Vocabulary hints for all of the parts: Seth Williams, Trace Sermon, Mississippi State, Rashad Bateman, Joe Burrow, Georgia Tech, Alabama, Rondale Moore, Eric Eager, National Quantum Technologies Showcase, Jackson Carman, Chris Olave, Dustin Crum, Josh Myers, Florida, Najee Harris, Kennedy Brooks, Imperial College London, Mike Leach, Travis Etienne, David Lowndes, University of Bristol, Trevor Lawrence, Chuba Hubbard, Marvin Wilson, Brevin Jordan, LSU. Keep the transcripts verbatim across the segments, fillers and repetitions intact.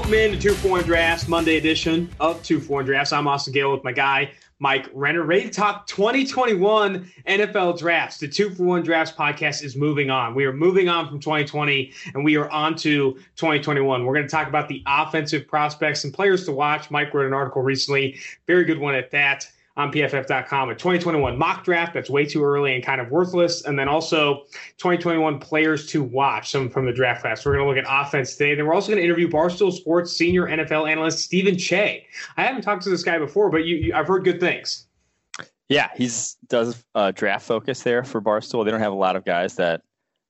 Welcome in to Two Foreign Drafts, Monday edition of Two Foreign Drafts. I'm Austin Gale with my guy, Mike Renner. Rated Top twenty twenty-one N F L Drafts. The Two Foreign Drafts podcast is moving on. We are moving on from twenty twenty, and we are on to twenty twenty-one. We're going to talk about the offensive prospects and players to watch. Mike wrote an article recently, very good one at that, on P F F dot com. A twenty twenty-one mock draft that's way too early and kind of worthless. And then also twenty twenty-one players to watch, some from the draft class. We're going to look at offense today. Then we're also going to interview Barstool Sports senior N F L analyst Steven Cheah. I haven't talked to this guy before, but you, you, I've heard good things. Yeah, he's does uh, draft focus there for Barstool. They don't have a lot of guys that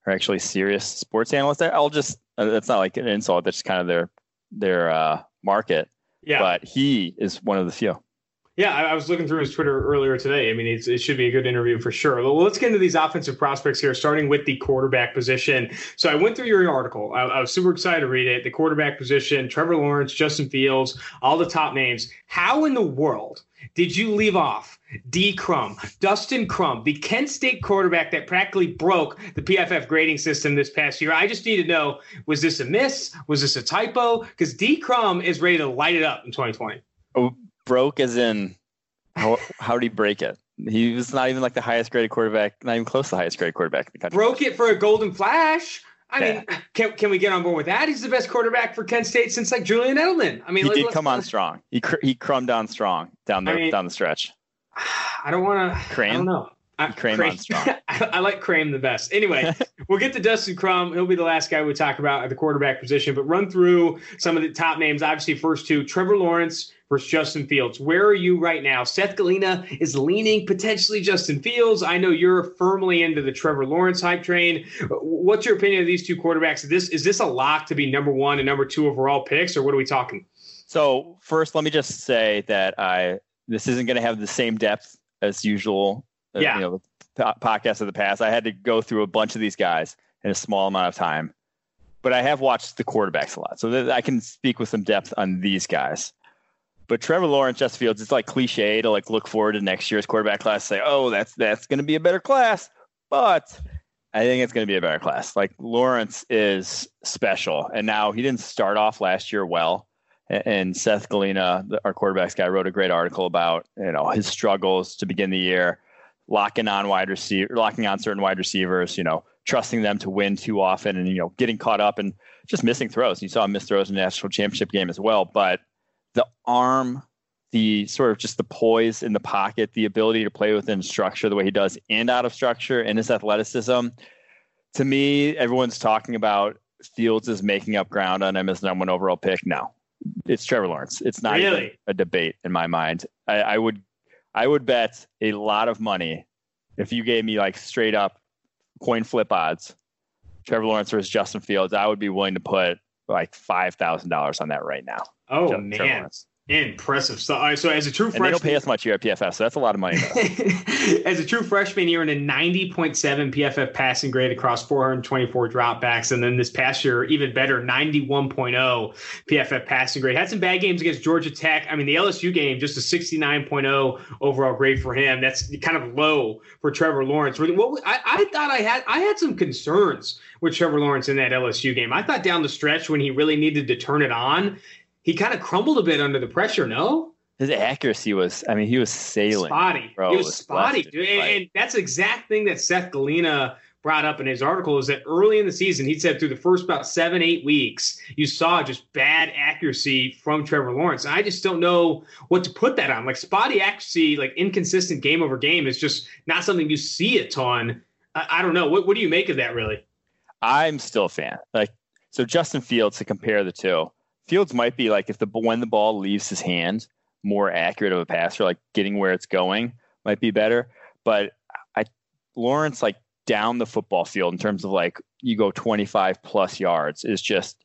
are actually serious sports analysts. I'll just, uh, that's not like an insult. That's just kind of their, their uh, market. Yeah. But he is one of the few. Yeah, I was looking through his Twitter earlier today. I mean, it's, it should be a good interview for sure. Well, let's get into these offensive prospects here, starting with the quarterback position. So I went through your article. I, I was super excited to read it. The quarterback position, Trevor Lawrence, Justin Fields, all the top names. How in the world did you leave off D. Crum, Dustin Crum, the Kent State quarterback that practically broke the P F F grading system this past year? I just need to know, was this a miss? Was this a typo? Because D. Crum is ready to light it up in twenty twenty. Oh. Broke as in, how, how did he break it? He was not even like the highest graded quarterback, not even close to the highest graded quarterback in the country. Broke it for a golden flash. I yeah. mean, can can we get on board with that? He's the best quarterback for Kent State since like Julian Edelman. I mean, he let, did come on strong. He cr- he crumbed on strong down the I mean, down the stretch. I don't want to. I don't know. I, Crane Crane, I, I like Crane the best. Anyway, we'll get to Dustin Crum. He'll be the last guy we talk about at the quarterback position, but run through some of the top names. Obviously, first two, Trevor Lawrence versus Justin Fields. Where are you right now? Seth Galina is leaning potentially Justin Fields. I know you're firmly into the Trevor Lawrence hype train. What's your opinion of these two quarterbacks? Is this, is this a lock to be number one and number two overall picks, or what are we talking? So first, let me just say that I this isn't going to have the same depth as usual. Yeah. You know, the podcast of the past, I had to go through a bunch of these guys in a small amount of time, but I have watched the quarterbacks a lot, so that I can speak with some depth on these guys. But Trevor Lawrence, Justin Fields, it's like cliche to like look forward to next year's quarterback class, say, oh, that's that's going to be a better class. But I think it's going to be a better class. Like Lawrence is special, and now he didn't start off last year well. And Seth Galina, our quarterbacks guy, wrote a great article about, you know, his struggles to begin the year. Locking on wide receiver, locking on certain wide receivers, you know, trusting them to win too often, and you know, getting caught up and just missing throws. You saw him miss throws in the national championship game as well. But the arm, the sort of just the poise in the pocket, the ability to play within structure the way he does, and out of structure, and his athleticism. To me, everyone's talking about Fields is making up ground on him as number one overall pick. No, it's Trevor Lawrence. It's not really even a debate in my mind. I, I would. I would bet a lot of money if you gave me like straight up coin flip odds, Trevor Lawrence versus Justin Fields. I would be willing to put like five thousand dollars on that right now. Oh, Justin, man. Impressive stuff. All right, so as a true and freshman, they don't pay us much here at P F F, so that's a lot of money. As a true freshman, you're in a ninety point seven P F F passing grade across four hundred twenty-four dropbacks, and then this past year, even better, ninety-one point oh P F F passing grade. Had some bad games against Georgia Tech. I mean, the L S U game, just a sixty-nine point oh overall grade for him. That's kind of low for Trevor Lawrence. What I, I thought I had, I had some concerns with Trevor Lawrence in that L S U game. I thought down the stretch when he really needed to turn it on, he kind of crumbled a bit under the pressure, no? His accuracy was, I mean, he was sailing. Spotty. Bro, it was, it was spotty, dude. And, and that's the exact thing that Seth Galina brought up in his article, is that early in the season, he said through the first about seven, eight weeks, you saw just bad accuracy from Trevor Lawrence. I just don't know what to put that on. Like spotty accuracy, like inconsistent game over game is just not something you see a ton. I, I don't know. What, what do you make of that, really? I'm still a fan. Like, so Justin Fields, to compare the two, Fields might be like, if the when the ball leaves his hand, more accurate of a passer, like getting where it's going might be better. But I Lawrence, like down the football field in terms of like you go twenty-five plus yards, is just,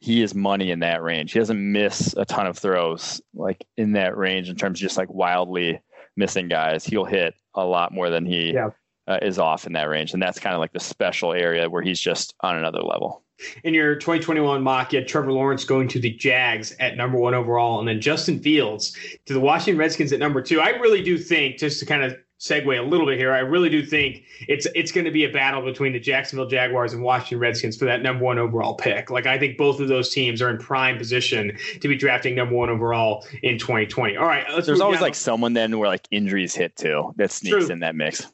he is money in that range. He doesn't miss a ton of throws like in that range in terms of just like wildly missing guys. He'll hit a lot more than he yeah. uh, is off in that range. And that's kind of like the special area where he's just on another level. In your twenty twenty-one mock, you had Trevor Lawrence going to the Jags at number one overall, and then Justin Fields to the Washington Redskins at number two. I really do think, just to kind of segue a little bit here, I really do think it's it's going to be a battle between the Jacksonville Jaguars and Washington Redskins for that number one overall pick. Like, I think both of those teams are in prime position to be drafting number one overall in twenty twenty. All right. Let's There's always down. like someone then where like injuries hit too. That sneaks True. in that mix.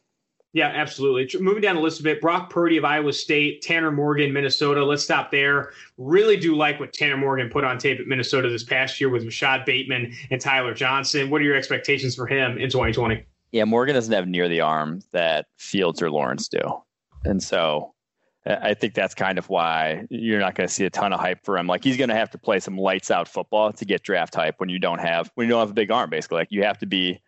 Yeah, absolutely. Moving down the list a bit, Brock Purdy of Iowa State, Tanner Morgan, Minnesota. Let's stop there. Really do like what Tanner Morgan put on tape at Minnesota this past year with Rashad Bateman and Tyler Johnson. What are your expectations for him in twenty twenty? Yeah, Morgan doesn't have near the arm that Fields or Lawrence do. And so I think that's kind of why you're not going to see a ton of hype for him. Like, he's going to have to play some lights out football to get draft hype when you don't have when you don't have a big arm, basically. Like, you have to be,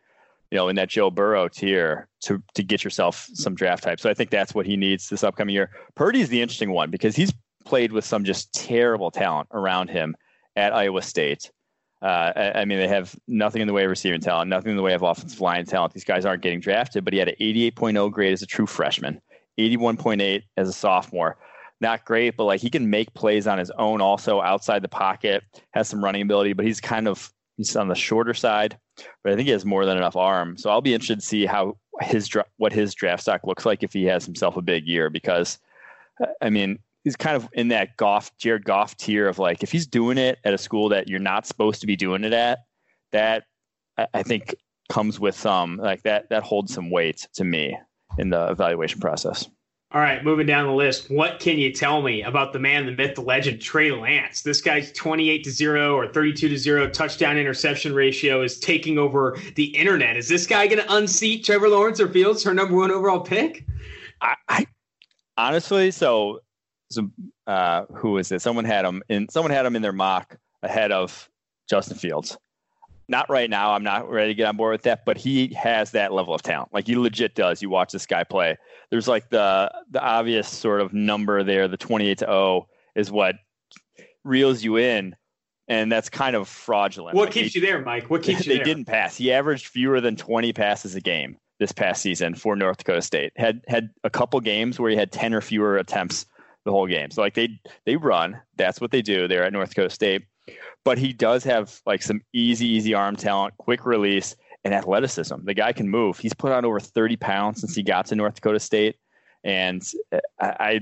you know, in that Joe Burrow tier to to get yourself some draft hype. So I think that's what he needs this upcoming year. Purdy's the interesting one because he's played with some just terrible talent around him at Iowa State. Uh, I, I mean, they have nothing in the way of receiving talent, nothing in the way of offensive line talent. These guys aren't getting drafted, but he had an eighty-eight point oh grade as a true freshman, eighty-one point eight as a sophomore. Not great, but like, he can make plays on his own also outside the pocket, has some running ability, but he's kind of he's on the shorter side, but I think he has more than enough arm. So I'll be interested to see how his what his draft stock looks like if he has himself a big year, because I mean, he's kind of in that Goff, Jared Goff tier of like, if he's doing it at a school that you're not supposed to be doing it at, that I think comes with some, like that, that holds some weight to me in the evaluation process. All right, moving down the list. What can you tell me about the man, the myth, the legend, Trey Lance? This guy's twenty-eight to zero or thirty-two to zero touchdown interception ratio is taking over the internet. Is this guy going to unseat Trevor Lawrence or Fields, her number one overall pick? I, I honestly, so. So, uh, who is this? Someone had him in. Someone had him in their mock ahead of Justin Fields. Not right now. I'm not ready to get on board with that. But he has that level of talent. Like, he legit does. You watch this guy play. There's like the the obvious sort of number there. The twenty-eight to zero is what reels you in, and that's kind of fraudulent. What like keeps they, you there, Mike? What keeps they, you there? They didn't pass. He averaged fewer than twenty passes a game this past season for North Dakota State. Had had a couple games where he had ten or fewer attempts the whole game. So like they, they run, that's what they do there at North Dakota State, but he does have like some easy, easy arm talent, quick release and athleticism. The guy can move. He's put on over thirty pounds since he got to North Dakota State. And I, I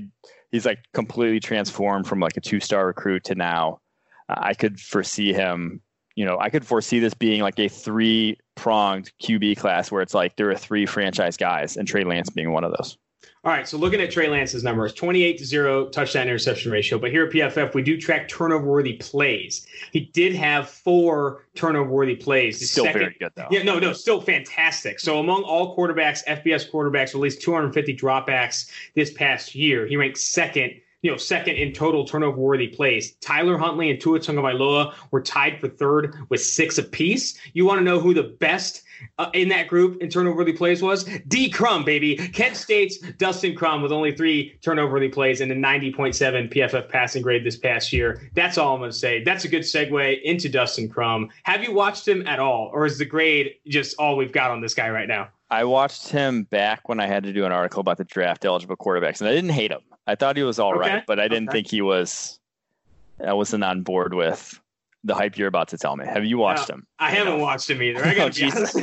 he's like completely transformed from like a two-star recruit to now. I could foresee him, you know, I could foresee this being like a three pronged Q B class where it's like, there are three franchise guys and Trey Lance being one of those. All right, so looking at Trey Lance's numbers, twenty-eight to zero touchdown interception ratio. But here at P F F, we do track turnover-worthy plays. He did have four turnover-worthy plays. He's still second, very good, though. Yeah, no, no, still fantastic. So among all quarterbacks, F B S quarterbacks, at least two hundred fifty dropbacks this past year. He ranked second, you know, second in total turnover-worthy plays. Tyler Huntley and Tua Tagovailoa were tied for third with six apiece. You want to know who the best Uh, in that group in turnover-worthy plays was? D. Crum, baby. Kent State's Dustin Crum with only three turnover-worthy plays and a ninety point seven P F F passing grade this past year. That's all I'm going to say. That's a good segue into Dustin Crum. Have you watched him at all, or is the grade just all we've got on this guy right now? I watched him back when I had to do an article about the draft-eligible quarterbacks, and I didn't hate him. I thought he was all okay. right, but I didn't okay. think he was – I wasn't on board with – the hype you're about to tell me. Have you watched no, him? I haven't no. watched him either. I gotta oh, be Jesus.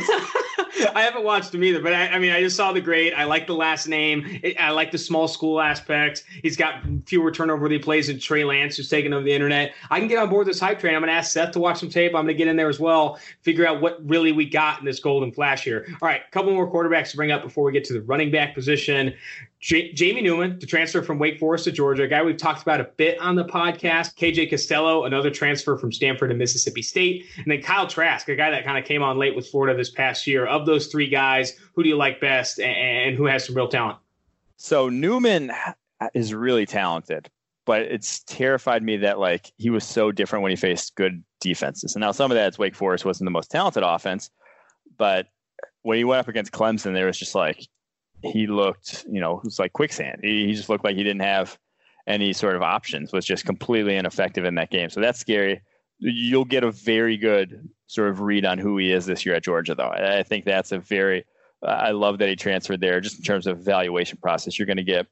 I haven't watched him either, but I, I mean, I just saw the grade. I like the last name. It, I like the small school aspect. He's got fewer turnover-worthy plays than Trey Lance, who's taking over the internet. I can get on board this hype train. I'm going to ask Seth to watch some tape. I'm going to get in there as well, figure out what really we got in this golden flash here. All right, a couple more quarterbacks to bring up before we get to the running back position. J- Jamie Newman, the transfer from Wake Forest to Georgia, a guy we've talked about a bit on the podcast. K J Costello, another transfer from Stanford and Mississippi State. And then Kyle Trask, a guy that kind of came on late with Florida this past year. Of those three guys, who do you like best and who has some real talent? So Newman is really talented, but it's terrified me that like he was so different when he faced good defenses. And now some of that's Wake Forest wasn't the most talented offense, but when he went up against Clemson, there was just like, he looked, you know, it was like quicksand. He, he just looked like he didn't have any sort of options, was just completely ineffective in that game. So that's scary. You'll get a very good sort of read on who he is this year at Georgia, though. I think that's a very, uh, I love that he transferred there just in terms of evaluation process. You're going to get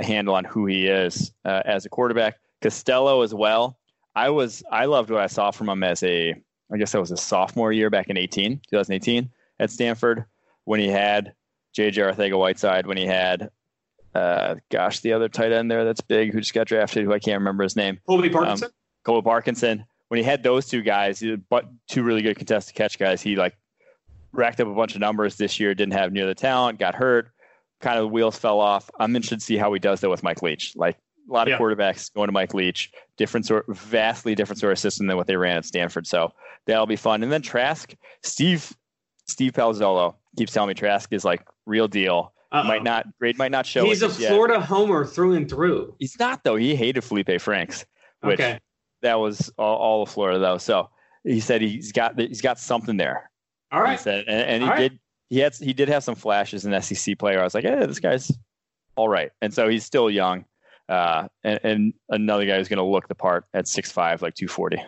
a handle on who he is uh, as a quarterback. Costello as well. I was, I loved what I saw from him as a, I guess that was a sophomore year back in eighteen, twenty eighteen at Stanford when he had J J Arcega-Whiteside when he had, uh, gosh, the other tight end there that's big who just got drafted, who I can't remember his name. Colby Parkinson? Um, Colby Parkinson. When he had those two guys, he but two really good contested catch guys, he like racked up a bunch of numbers this year, didn't have near the talent, got hurt, kind of the wheels fell off. I'm interested to see how he does that with Mike Leach. Like, a lot of yeah. quarterbacks going to Mike Leach, different sort, vastly different sort of system than what they ran at Stanford. So that'll be fun. And then Trask, Steve, Steve Palazzolo keeps telling me Trask is like real deal. Uh-oh. Might not grade, might not show. He's a Florida yet. homer through and through. He's not though. He hated Felipe Franks, which okay. that was all, all of Florida though. So he said he's got he's got something there. All right. He said, and, and he all did right. he had he did have some flashes in S E C player. I was like, hey, this guy's all right. And so he's still young. Uh, and, and another guy who's going to look the part at six five, like two forty.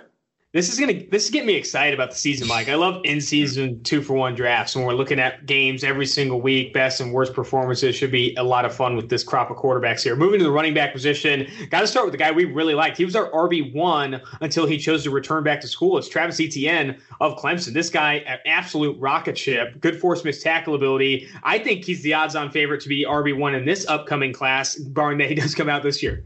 This is going to this is getting me excited about the season, Mike. I love in-season two-for-one drafts when we're looking at games every single week, best and worst performances. Should be a lot of fun with this crop of quarterbacks here. Moving to the running back position, got to start with the guy we really liked. He was our R B one until he chose to return back to school. It's Travis Etienne of Clemson. This guy, an absolute rocket ship, good force missed tackle ability. I think he's the odds-on favorite to be R B one in this upcoming class, barring that he does come out this year.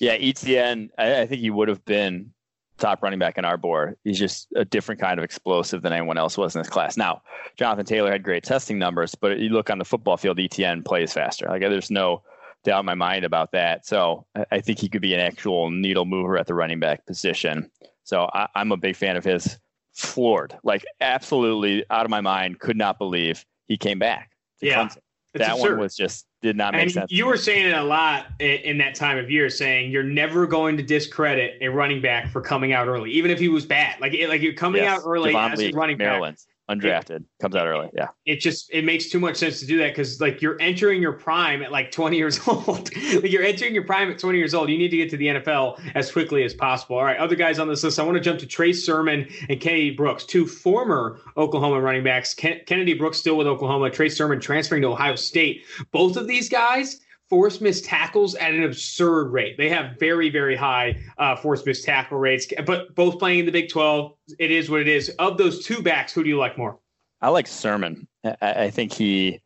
Yeah, Etienne, I, I think he would have been top running back in our board. He's just a different kind of explosive than anyone else was in this class. Now, Jonathan Taylor had great testing numbers, but you look on the football field, Etienne plays faster. Like, there's no doubt in my mind about that. So I think he could be an actual needle mover at the running back position. So I, I'm a big fan of his. Floored, like absolutely out of my mind. Could not believe he came back. Yeah, that absurd. One was just did not make and sense. You were saying it a lot in, in that time of year, saying you're never going to discredit a running back for coming out early, even if he was bad. Like, it, like you're coming yes. out early Devon as Lee, a running Maryland, back, undrafted, it, comes out early. Yeah, it just it makes too much sense to do that because like you're entering your prime at like twenty years old. like you're entering your prime at twenty years old. You need to get to the N F L as quickly as possible. All right, other guys on this list. I want to jump to Trace Sermon and Kennedy Brooks, two former Oklahoma running backs. Ken- Kennedy Brooks still with Oklahoma. Trace Sermon transferring to Ohio State. Both of these. These guys force missed tackles at an absurd rate. They have very, very high uh, force missed tackle rates, but both playing in the Big twelve. It is what it is. Of those two backs, who do you like more? I like Sermon. I, I think he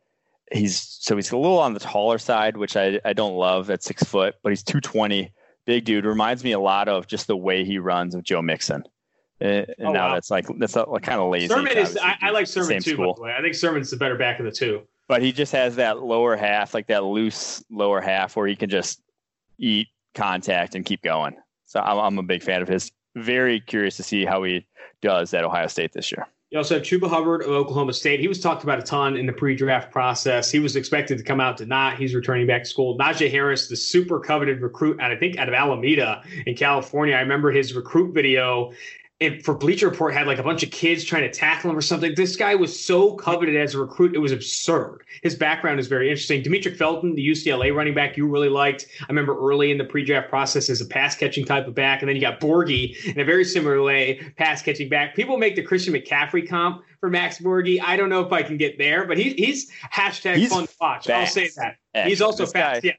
he's so he's a little on the taller side, which I, I don't love at six foot, but he's two twenty, big dude. Reminds me a lot of just the way he runs of Joe Mixon. And oh, now wow. that's like that's kind of lazy. Sermon is. I, I like Sermon too. By the way, I think Sermon's the better back of the two. But he just has that lower half, like that loose lower half where he can just eat contact and keep going. So I'm, I'm a big fan of his. Very curious to see how he does at Ohio State this year. You also have Chuba Hubbard of Oklahoma State. He was talked about a ton in the pre-draft process. He was expected to come out, did not. He's returning back to school. Najee Harris, the super coveted recruit, out, I think out of Alameda in California. I remember his recruit video. And for Bleacher Report had like a bunch of kids trying to tackle him or something. This guy was so coveted as a recruit. It was absurd. His background is very interesting. Demetric Felton, the U C L A running back you really liked. I remember early in the pre-draft process as a pass-catching type of back. And then you got Borgi in a very similar way, pass-catching back. People make the Christian McCaffrey comp for Max Borgi. I don't know if I can get there, but he, he's hashtag he's fun to watch. Fast. I'll say that. Fast. He's also this fast, guy. Yes.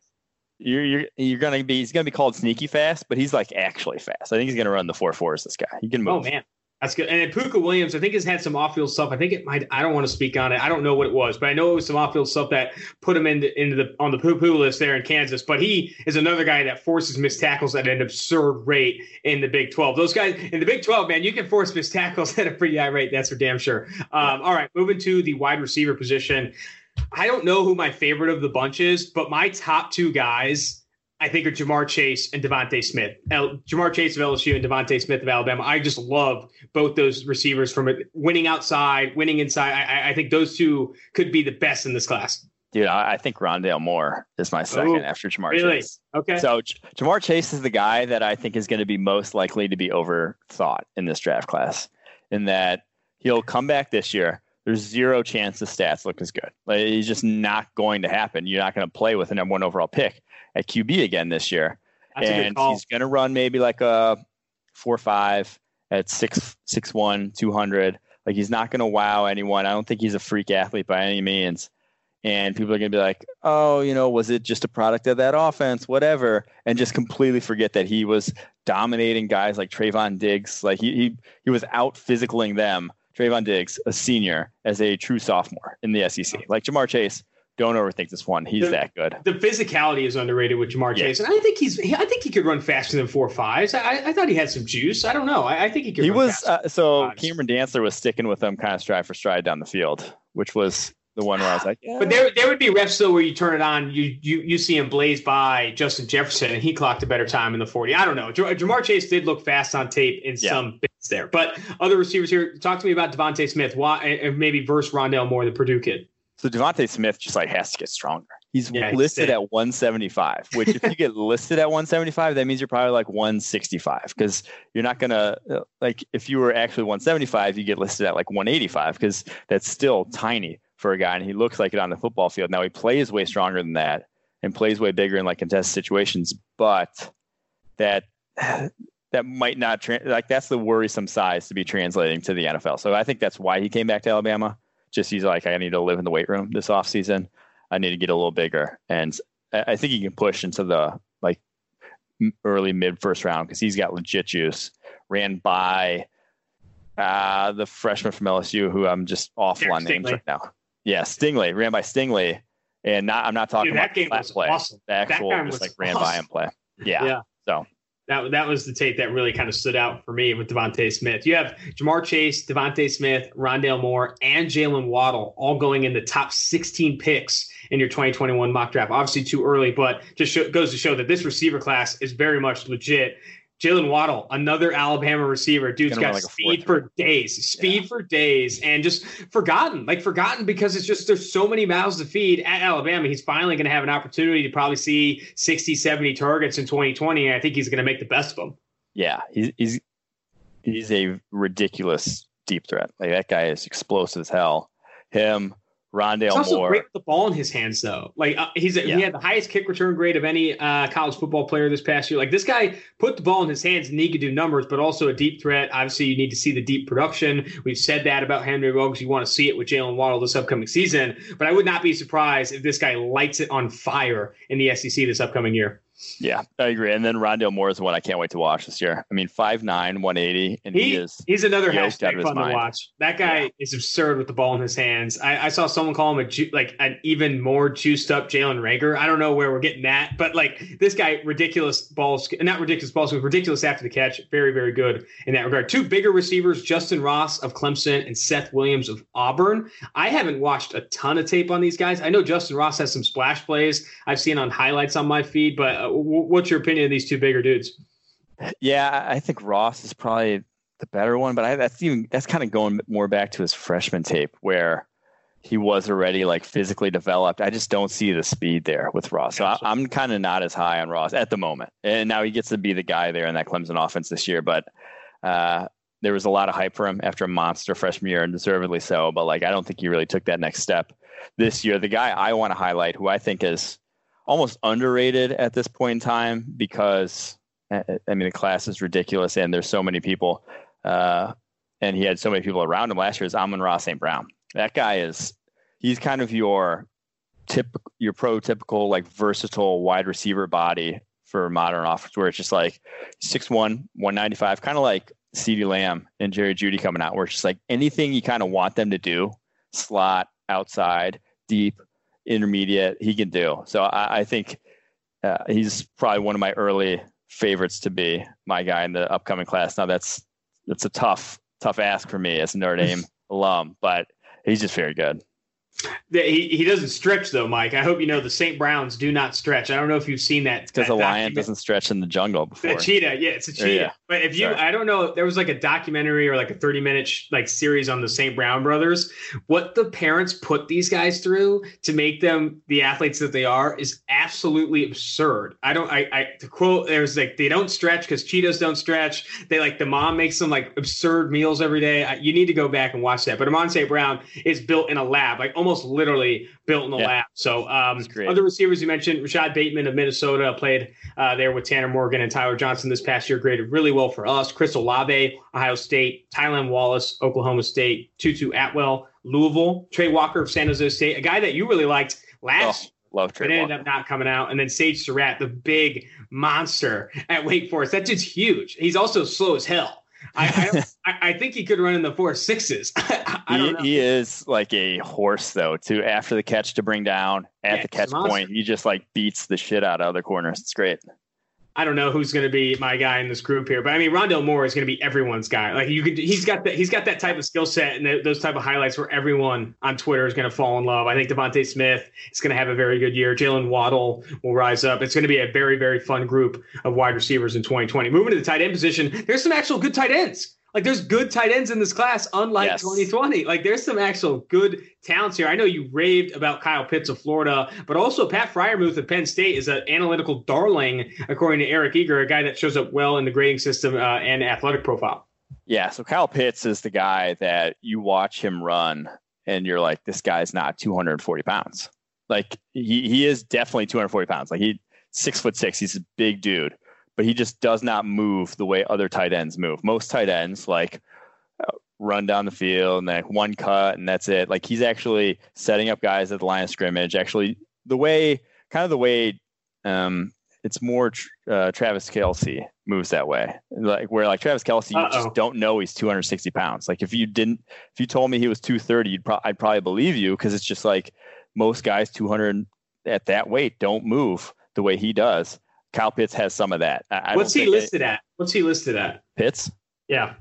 You're you're you're gonna be he's gonna be called sneaky fast, but he's like actually fast. I think he's gonna run the four fours. This guy, he can move. Oh man, that's good. And then Puka Williams, I think has had some off field stuff. I think it might. I don't want to speak on it. I don't know what it was, but I know it was some off field stuff that put him into into the on the poo poo list there in Kansas. But he is another guy that forces missed tackles at an absurd rate in the Big twelve. Those guys in the Big twelve, man, you can force missed tackles at a pretty high rate. That's for damn sure. Um, all right, moving to the wide receiver position. I don't know who my favorite of the bunch is, but my top two guys, I think, are Ja'Marr Chase and Devonta Smith. L- Ja'Marr Chase of L S U and Devonta Smith of Alabama. I just love both those receivers from it. Winning outside, winning inside. I-, I think those two could be the best in this class. Dude, I, I think Rondale Moore is my second Ooh, after Ja'Marr really? Chase. Okay. So J- Ja'Marr Chase is the guy that I think is going to be most likely to be overthought in this draft class, in that he'll come back this year. There's zero chance the stats look as good. Like, it's just not going to happen. You're not going to play with a number one overall pick at Q B again this year. That's and a good call. He's going to run maybe like a four five at six six one, two hundred. Like, he's not going to wow anyone. I don't think he's a freak athlete by any means. And people are going to be like, oh, you know, was it just a product of that offense, whatever, and just completely forget that he was dominating guys like Trevon Diggs. Like, he he, he was out physicaling them. Trevon Diggs, a senior, as a true sophomore in the S E C. Like Ja'Marr Chase Don't overthink this one. He's the, that good. The physicality is underrated with Ja'Marr yeah. Chase, and I think he's. He, I think he could run faster than four fives. I, I thought he had some juice. I don't know. I, I think he could. He run was uh, so Cameron Dantzler was sticking with him kind of stride for stride down the field, which was the one where I was like. Yeah. But there, there would be reps though where you turn it on, you you you see him blaze by Justin Jefferson, and he clocked a better time in the forty. I don't know. Ja'Marr Chase did look fast on tape in yeah. some bits there, but other receivers here. Talk to me about Devonta Smith. Why and maybe versus Rondale Moore, the Purdue kid. So Devonta Smith just like has to get stronger. He's yeah, listed at one seventy-five, which if you get listed at one seventy-five, that means you're probably like one sixty-five because you're not going to like if you were actually one seventy-five, you get listed at like one eighty-five because that's still tiny for a guy. And he looks like it on the football field. Now he plays way stronger than that and plays way bigger in like contested situations. But that that might not tra- like that's the worrisome size to be translating to the N F L. So I think that's why he came back to Alabama. Just he's like, I need to live in the weight room this offseason. I need to get a little bigger. And I think he can push into the like early mid first round because he's got legit juice. Ran by uh, the freshman from L S U who I'm just awful on names right now. Yeah, Stingley. Ran by Stingley. And not, I'm not talking Dude, about that game was play. Awesome. The actual that just like awesome. Ran by him play. Yeah. yeah. So. That that was the tape that really kind of stood out for me with Devonta Smith. You have Ja'Marr Chase, Devonta Smith, Rondale Moore, and Jaylen Waddle all going in the top sixteen picks in your twenty twenty-one mock draft. Obviously too early, but just show, goes to show that this receiver class is very much legit. Jaylen Waddle, another Alabama receiver. Dude's got like speed for days, speed yeah. for days, and just forgotten, like forgotten because it's just there's so many mouths to feed at Alabama. He's finally going to have an opportunity to probably see sixty, seventy targets in twenty twenty, and I think he's going to make the best of them. Yeah, he's, he's, he's a ridiculous deep threat. Like that guy is explosive as hell. Him. Rondale he's also Moore. Great with the ball in his hands, though. Like uh, he's a, yeah. he had the highest kick return grade of any uh, college football player this past year. Like this guy put the ball in his hands and he could do numbers, but also a deep threat. Obviously, you need to see the deep production. We've said that about Henry Ruggs. You want to see it with Jaylen Waddle this upcoming season. But I would not be surprised if this guy lights it on fire in the S E C this upcoming year. Yeah, I agree. And then Rondale Moore is the one I can't wait to watch this year. I mean, five nine, one eighty, and he, he is he's another hashtag fun mind. to watch. That guy yeah. is absurd with the ball in his hands. I, I saw someone call him a ju- like an even more juiced up Jalen Reagor. I don't know where we're getting that, but like this guy, ridiculous ball, not ridiculous ball, so ridiculous after the catch. Very, very good in that regard. Two bigger receivers, Justin Ross of Clemson and Seth Williams of Auburn. I haven't watched a ton of tape on these guys. I know Justin Ross has some splash plays I've seen on highlights on my feed, but what's your opinion of these two bigger dudes? Yeah, I think Ross is probably the better one, but I, that's even that's kind of going more back to his freshman tape where he was already like physically developed. I just don't see the speed there with Ross. So I, I'm kind of not as high on Ross at the moment. And now he gets to be the guy there in that Clemson offense this year. But uh, there was a lot of hype for him after a monster freshman year and deservedly so. But like, I don't think he really took that next step this year. The guy I want to highlight who I think is almost underrated at this point in time because, I mean, the class is ridiculous and there's so many people uh, and he had so many people around him last year is Amon-Ra Saint Brown. That guy is, he's kind of your tip, your prototypical, like versatile wide receiver body for modern offense where it's just like six one, one ninety-five, kind of like CeeDee Lamb and Jerry Jeudy coming out where it's just like anything you kind of want them to do, slot, outside, deep, intermediate, he can do. So I, I think uh, he's probably one of my early favorites to be my guy in the upcoming class. Now that's that's a tough tough ask for me as a Notre Dame alum, but he's just very good. He he doesn't stretch though, Mike. I hope you know the Saint Browns do not stretch. I don't know if you've seen that. Because a lion doesn't stretch in the jungle before. It's a cheetah, yeah, it's a cheetah. Yeah. But if you, Sorry. I don't know, there was like a documentary or like a thirty minute sh- like series on the Saint Brown brothers. What the parents put these guys through to make them the athletes that they are is absolutely absurd. I don't, I, I to quote, there's like they don't stretch because cheetahs don't stretch. They like the mom makes them like absurd meals every day. I, you need to go back and watch that. But Amon Saint Brown is built in a lab, like almost. Almost literally built in the yeah. lab. So um, other receivers you mentioned, Rashad Bateman of Minnesota played uh, there with Tanner Morgan and Tyler Johnson this past year, graded really well for us. Chris Olave, Ohio State, Tylan Wallace, Oklahoma State, Tutu Atwell, Louisville, Trey Walker of San Jose State, a guy that you really liked last year. Oh. Love Trey. It ended Walker. Up not coming out. And then Sage Surratt, the big monster at Wake Forest. That dude's huge. He's also slow as hell. I, I, don't, I, I think he could run in the four sixes. I, I don't he, know. He is like a horse, though, too. After the catch to bring down, at yeah, the catch point, he just like beats the shit out of other corners. It's great. I don't know who's going to be my guy in this group here, but I mean, Rondale Moore is going to be everyone's guy. Like you could, he's got that, he's got that type of skill set and th- those type of highlights where everyone on Twitter is going to fall in love. I think Devonta Smith is going to have a very good year. Jalen Waddle will rise up. It's going to be a very, very fun group of wide receivers in twenty twenty. Moving to the tight end position, there's some actual good tight ends. Like there's good tight ends in this class, unlike yes. twenty twenty. Like there's some actual good talents here. I know you raved about Kyle Pitts of Florida, but also Pat Fryermuth of Penn State is an analytical darling, according to Eric Eager, a guy that shows up well in the grading system uh, and athletic profile. Yeah, so Kyle Pitts is the guy that you watch him run and you're like, this guy's not two hundred forty pounds. Like he, he is definitely two hundred forty pounds. Like he six foot six. He's a big dude. But he just does not move the way other tight ends move. Most tight ends like run down the field and like one cut and that's it. Like he's actually setting up guys at the line of scrimmage. Actually, the way kind of the way um, it's more uh, Travis Kelce moves that way. Like where like Travis Kelce, you Uh-oh. just don't know he's two hundred sixty pounds. Like if you didn't, if you told me he was two thirty, you'd pro- I'd probably believe you because it's just like most guys two hundred at that weight don't move the way he does. Kyle Pitts has some of that. I, I What's he listed it, at? What's he listed at? Pitts? Yeah.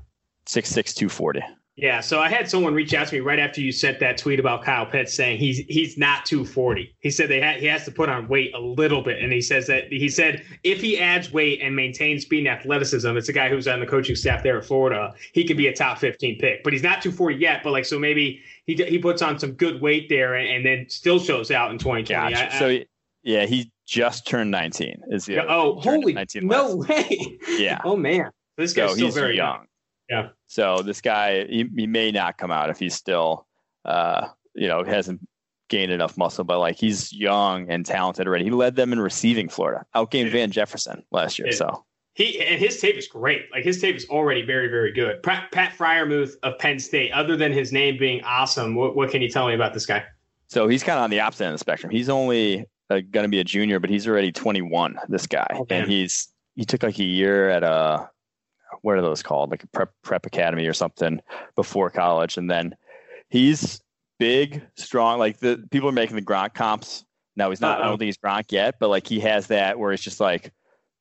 six six, two forty. Yeah. So I had someone reach out to me right after you sent that tweet about Kyle Pitts saying he's he's not two forty. He said they ha- he has to put on weight a little bit. And he says that he said if he adds weight and maintains speed and athleticism, it's a guy who's on the coaching staff there at Florida. He could be a top fifteen pick, but he's not two forty yet. But like, so maybe he he puts on some good weight there and, and then still shows out in twenty twenty. Gotcha. I, so I, yeah, he just turned nineteen. Is the oh holy no last. way yeah oh man this guy's so still he's very young. young yeah so this guy he, he may not come out if he's still uh you know hasn't gained enough muscle, but like he's young and talented already. He led them in receiving. Florida outgamed yeah. Van Jefferson last year. yeah. so He and his tape is great. Like his tape is already very, very good. Pat, Pat Fryermuth of Penn State. Other than his name being awesome, what, what can you tell me about this guy? So he's kind of on the opposite end of the spectrum. He's only Uh, going to be a junior, but he's already twenty-one, this guy. Oh, and he's he took like a year at a, what are those called? Like a prep, prep academy or something before college. And then he's big, strong. Like the people are making the Gronk comps. Now he's not, Uh-oh. I don't think he's Gronk yet, but like he has that where it's just like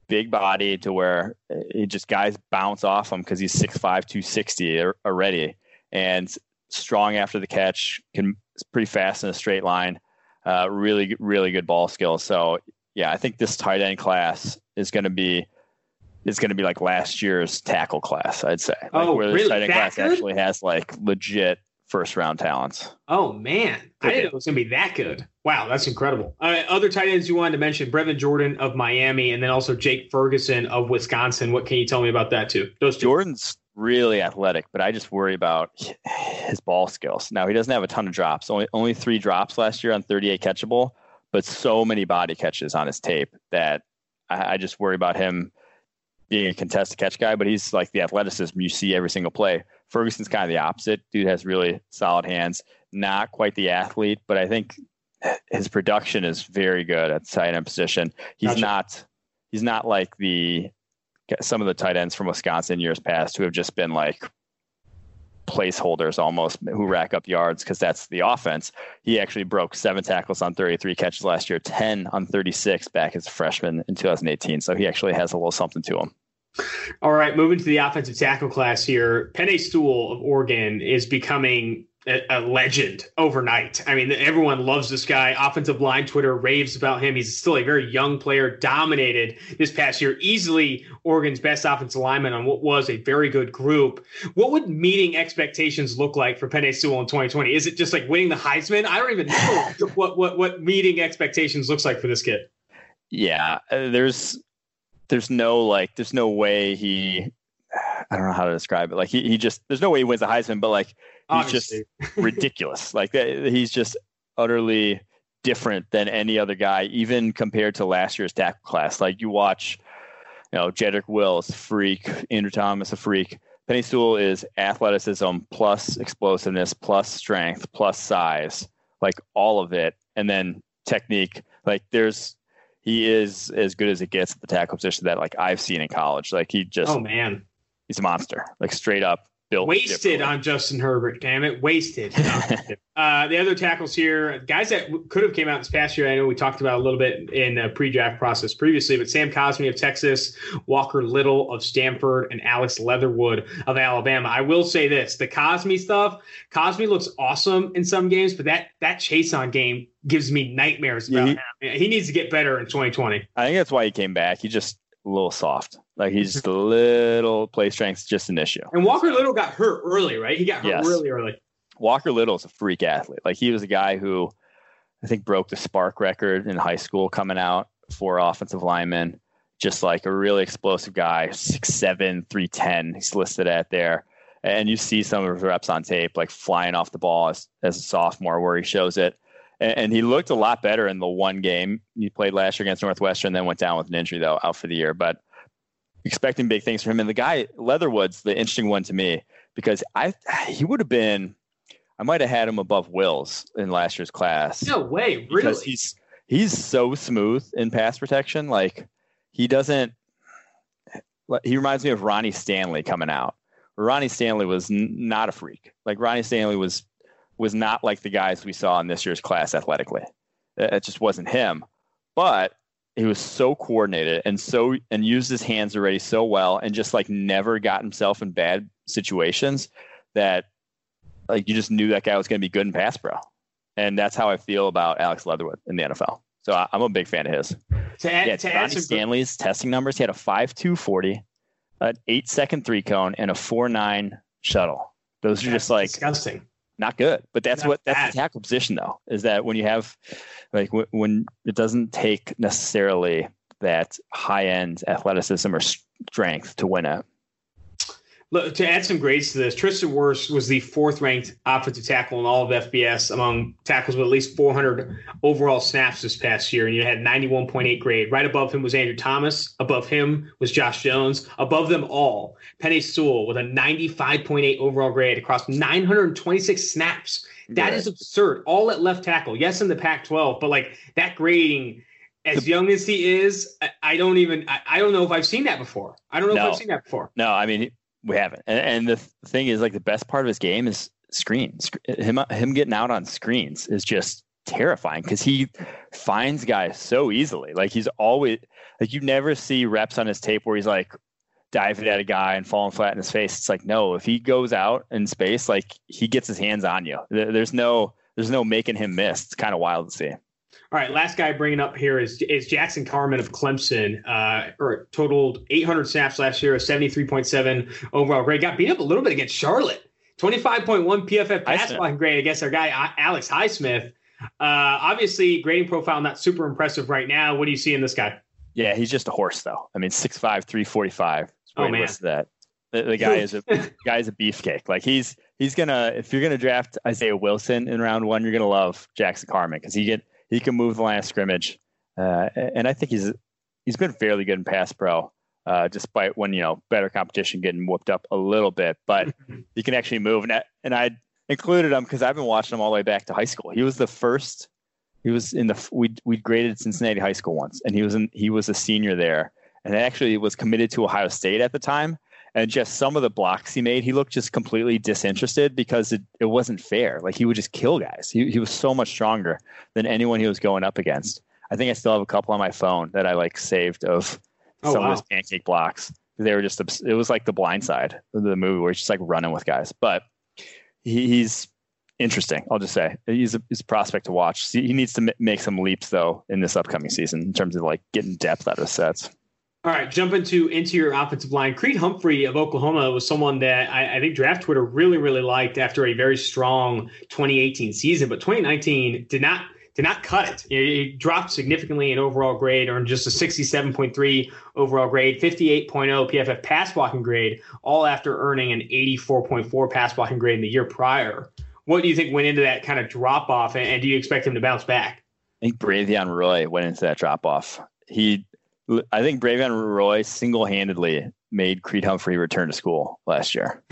big body to where it just guys bounce off him because he's six five, two sixty already. And strong after the catch, can pretty fast in a straight line. Uh, really, really good ball skills. So, yeah, I think this tight end class is going to be is going to be like last year's tackle class, I'd say. Like, oh, where really? This tight end that class good? Actually has like legit first round talents. Oh man, I didn't know it was going to be that good. Wow, that's incredible. Uh, other tight ends you wanted to mention: Brevin Jordan of Miami, and then also Jake Ferguson of Wisconsin. What can you tell me about that too? Those two. Jordan's really athletic, but I just worry about his ball skills. Now he doesn't have a ton of drops, only only three drops last year on thirty-eight catchable, but so many body catches on his tape that I, I just worry about him being a contested catch guy. But he's like the athleticism you see every single play. Ferguson's kind of the opposite. Dude has really solid hands, not quite the athlete, but I think his production is very good at the tight end position. He's gotcha. not he's not like the some of the tight ends from Wisconsin years past who have just been like placeholders almost who rack up yards because that's the offense. He actually broke seven tackles on thirty-three catches last year, ten on thirty-six back as a freshman in two thousand eighteen. So he actually has a little something to him. All right, moving to the offensive tackle class here. Penei Sewell of Oregon is becoming a, a legend overnight. I mean, everyone loves this guy. Offensive line Twitter raves about him. He's still a very young player, dominated this past year. Easily Oregon's best offensive lineman on what was a very good group. What would meeting expectations look like for Penei Sewell in twenty twenty? Is it just like winning the Heisman? I don't even know what, what, what meeting expectations looks like for this kid. Yeah, there's there's no like, there's no way he, I don't know how to describe it. Like he, he just, there's no way he wins the Heisman, but like, he's Obviously. just ridiculous. Like that, he's just utterly different than any other guy, even compared to last year's tackle class. Like you watch, you know, Jedrick Wills, freak, Andrew Thomas, a freak. Penei Sewell is athleticism plus explosiveness, plus strength, plus size, like all of it. And then technique, like there's, he is as good as it gets at the tackle position that like I've seen in college. Like he just, oh man, he's a monster, like straight up. built wasted on Justin Herbert. Damn it, wasted. uh, the other tackles here, guys that could have came out this past year. I know we talked about a little bit in a pre-draft process previously, but Sam Cosmi of Texas, Walker Little of Stanford, and Alex Leatherwood of Alabama. I will say this: the Cosmi stuff. Cosmi looks awesome in some games, but that that chase on game gives me nightmares about him. Yeah, he, he needs to get better in twenty twenty. I think that's why he came back. He just a little soft. Like he's just a little play strength's just an issue. And Walker Little got hurt early, right? He got hurt yes. really early. Walker Little is a freak athlete. Like he was a guy who I think broke the spark record in high school coming out for offensive linemen. Just like a really explosive guy, six seven, three ten. He's listed at there. And you see some of his reps on tape, like flying off the ball as, as a sophomore where he shows it. And he looked a lot better in the one game he played last year against Northwestern, then went down with an injury, though, out for the year. But expecting big things from him. And the guy, Leatherwood's the interesting one to me, because I he would have been, I might have had him above Wills in last year's class. No way, really? Because he's, he's so smooth in pass protection. Like, he doesn't, he reminds me of Ronnie Stanley coming out. Ronnie Stanley was n- not a freak. Like, Ronnie Stanley was was not like the guys we saw in this year's class athletically. It just wasn't him, but he was so coordinated and so, and used his hands already so well, and just like never got himself in bad situations that like, you just knew that guy was going to be good in pass pro. And that's how I feel about Alex Leatherwood in the N F L. So I, I'm a big fan of his. To add, yeah, to add some Stanley's testing numbers. He had a five two forty, an eight second three cone, and a four nine shuttle. Those are just like disgusting. Not good, but that's not what that's bad. The tackle position, though, is that when you have like w- when it doesn't take necessarily that high end athleticism or strength to win it. Look, to add some grades to this, Tristan Wirfs was the fourth ranked offensive tackle in all of F B S among tackles with at least four hundred overall snaps this past year, and you had ninety-one point eight grade. Right above him was Andrew Thomas. Above him was Josh Jones. Above them all, Penei Sewell with a ninety-five point eight overall grade across nine hundred twenty-six snaps. That yeah. is absurd. All at left tackle. Yes, in the Pac twelve, but like that grading, as young as he is, I, I don't even I, I don't know if I've seen that before. I don't know no. if I've seen that before. No, I mean. We haven't. And, and the thing is, like, the best part of his game is screen. Him him getting out on screens is just terrifying because he finds guys so easily. Like, he's always like, you never see reps on his tape where he's like diving at a guy and falling flat in his face. It's like, no, if he goes out in space, like, he gets his hands on you. There's no there's no making him miss. It's kind of wild to see. All right, last guy bringing up here is is Jackson Carman of Clemson. Uh, or totaled eight hundred snaps last year, a seventy-three point seven overall grade. Got beat up a little bit against Charlotte. twenty-five point one P F F pass blocking grade against our guy Alex Highsmith. Uh, obviously, grading profile not super impressive right now. What do you see in this guy? Yeah, he's just a horse, though. I mean, six five, three forty-five. Oh man, that the, the guy is a the guy is a beefcake. Like he's he's gonna if you're gonna draft Isaiah Wilson in round one, you're gonna love Jackson Carman because he get. He can move the line of scrimmage, uh, and I think he's he's been fairly good in pass pro, uh, despite when you know better competition getting whooped up a little bit. But he can actually move, and I, and I included him because I've been watching him all the way back to high school. He was the first. He was in the we we graded Cincinnati High School once, and he was in, he was a senior there, and actually was committed to Ohio State at the time. And just some of the blocks he made, he looked just completely disinterested because it, it wasn't fair. Like, he would just kill guys. He he was so much stronger than anyone he was going up against. I think I still have a couple on my phone that I, like, saved of oh, some wow. of his pancake blocks. They were just – it was like The Blind Side, the movie where he's just, like, running with guys. But he, he's interesting, I'll just say. He's a, he's a prospect to watch. He needs to make some leaps, though, in this upcoming season in terms of, like, getting depth out of sets. All right, jump into interior offensive line. Creed Humphrey of Oklahoma was someone that I, I think Draft Twitter really, really liked after a very strong twenty eighteen season, but twenty nineteen did not did not cut it. It, it dropped significantly in overall grade, earned just a sixty-seven point three overall grade, fifty-eight point oh P F F pass blocking grade, all after earning an eighty-four point four pass blocking grade in the year prior. What do you think went into that kind of drop off, and, and do you expect him to bounce back? I think Bravion Roy went into that drop off. He. I think Bravion Roy single-handedly made Creed Humphrey return to school last year.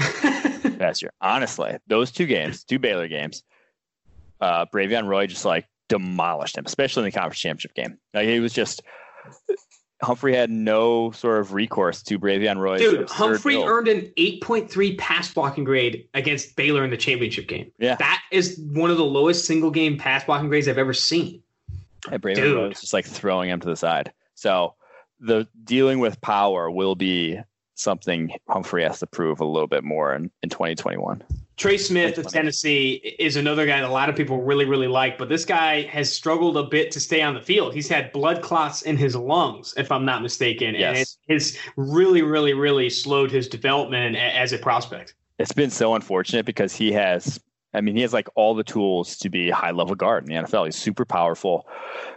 last year. Honestly, those two games, two Baylor games, uh, Bravion Roy just like demolished him, especially in the conference championship game. Like, he was just Humphrey had no sort of recourse to Bravion Roy's. Dude, Humphrey goal. earned an eight point three pass blocking grade against Baylor in the championship game. Yeah. That is one of the lowest single game pass blocking grades I've ever seen. Yeah, Bravion Roy was just like throwing him to the side. So the dealing with power will be something Humphrey has to prove a little bit more in, in twenty twenty-one. Trey Smith of Tennessee is another guy that a lot of people really, really like, but this guy has struggled a bit to stay on the field. He's had blood clots in his lungs, if I'm not mistaken, yes. and it's really, really, really slowed his development as a prospect. It's been so unfortunate because he has, I mean, he has like all the tools to be a high-level guard in the N F L. He's super powerful.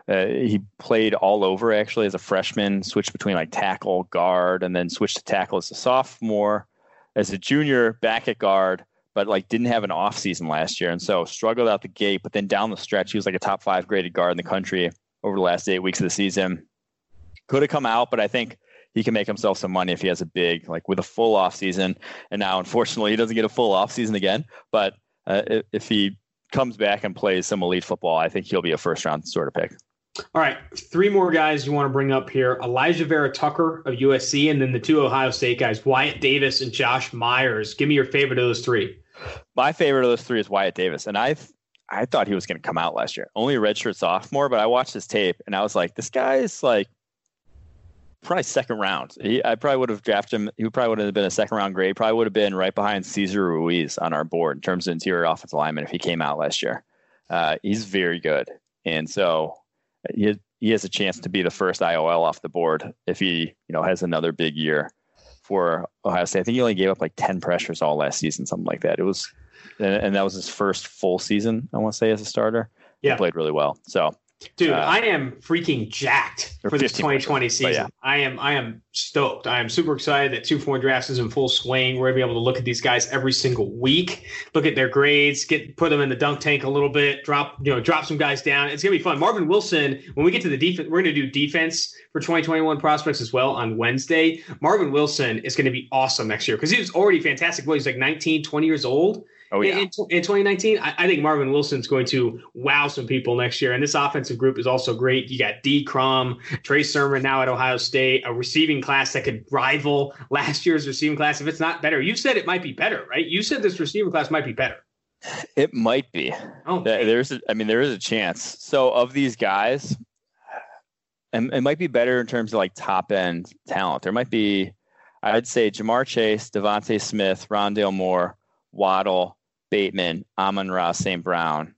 Uh, he played all over, actually, as a freshman, switched between like tackle, guard, and then switched to tackle as a sophomore, as a junior, back at guard. But like didn't have an off season last year. And so struggled out the gate, but then down the stretch, he was like a top five graded guard in the country over the last eight weeks of the season. Could have come out, but I think he can make himself some money if he has a big, like with a full off season. And now, unfortunately, he doesn't get a full off season again, but uh, if he comes back and plays some elite football, I think he'll be a first round sort of pick. All right. Three more guys you want to bring up here. Elijah Vera Tucker of U S C, and then the two Ohio State guys, Wyatt Davis and Josh Myers. Give me your favorite of those three. My favorite of those three is Wyatt Davis. And I I thought he was going to come out last year. Only a redshirt sophomore, but I watched his tape and I was like, this guy is like probably second round. He, I probably would have drafted him. He probably would have been a second round grade. Probably would have been right behind Cesar Ruiz on our board in terms of interior offensive lineman if he came out last year. Uh, he's very good. And so he, he has a chance to be the first I O L off the board if he, you know, has another big year for Ohio State. I think he only gave up like ten pressures all last season, something like that. It was, and, and that was his first full season, I want to say, as a starter. Yeah. He played really well. So, dude, uh, I am freaking jacked for this twenty twenty season. Yeah. I am, I am stoked. I am super excited that two foreign drafts is in full swing. We're gonna be able to look at these guys every single week, look at their grades, get put them in the dunk tank a little bit, drop, you know, drop some guys down. It's gonna be fun. Marvin Wilson, when we get to the defense, we're gonna do defense for twenty twenty-one prospects as well on Wednesday. Marvin Wilson is going to be awesome next year because he was already fantastic. Well, he's like nineteen, twenty years old oh, yeah. in, in twenty nineteen. I, I think Marvin Wilson's going to wow some people next year. And this offensive group is also great. You got D. Crum, Trace Sermon now at Ohio State, a receiving class that could rival last year's receiving class if it's not better. You said it might be better, right? You said this receiver class might be better. It might be. Oh, there's, a, I mean, there is a chance. So of these guys, and it might be better in terms of like top end talent. There might be, I'd say Ja'Marr Chase, Devonta Smith, Rondale Moore, Waddle, Bateman, Amon-Ra Saint Brown.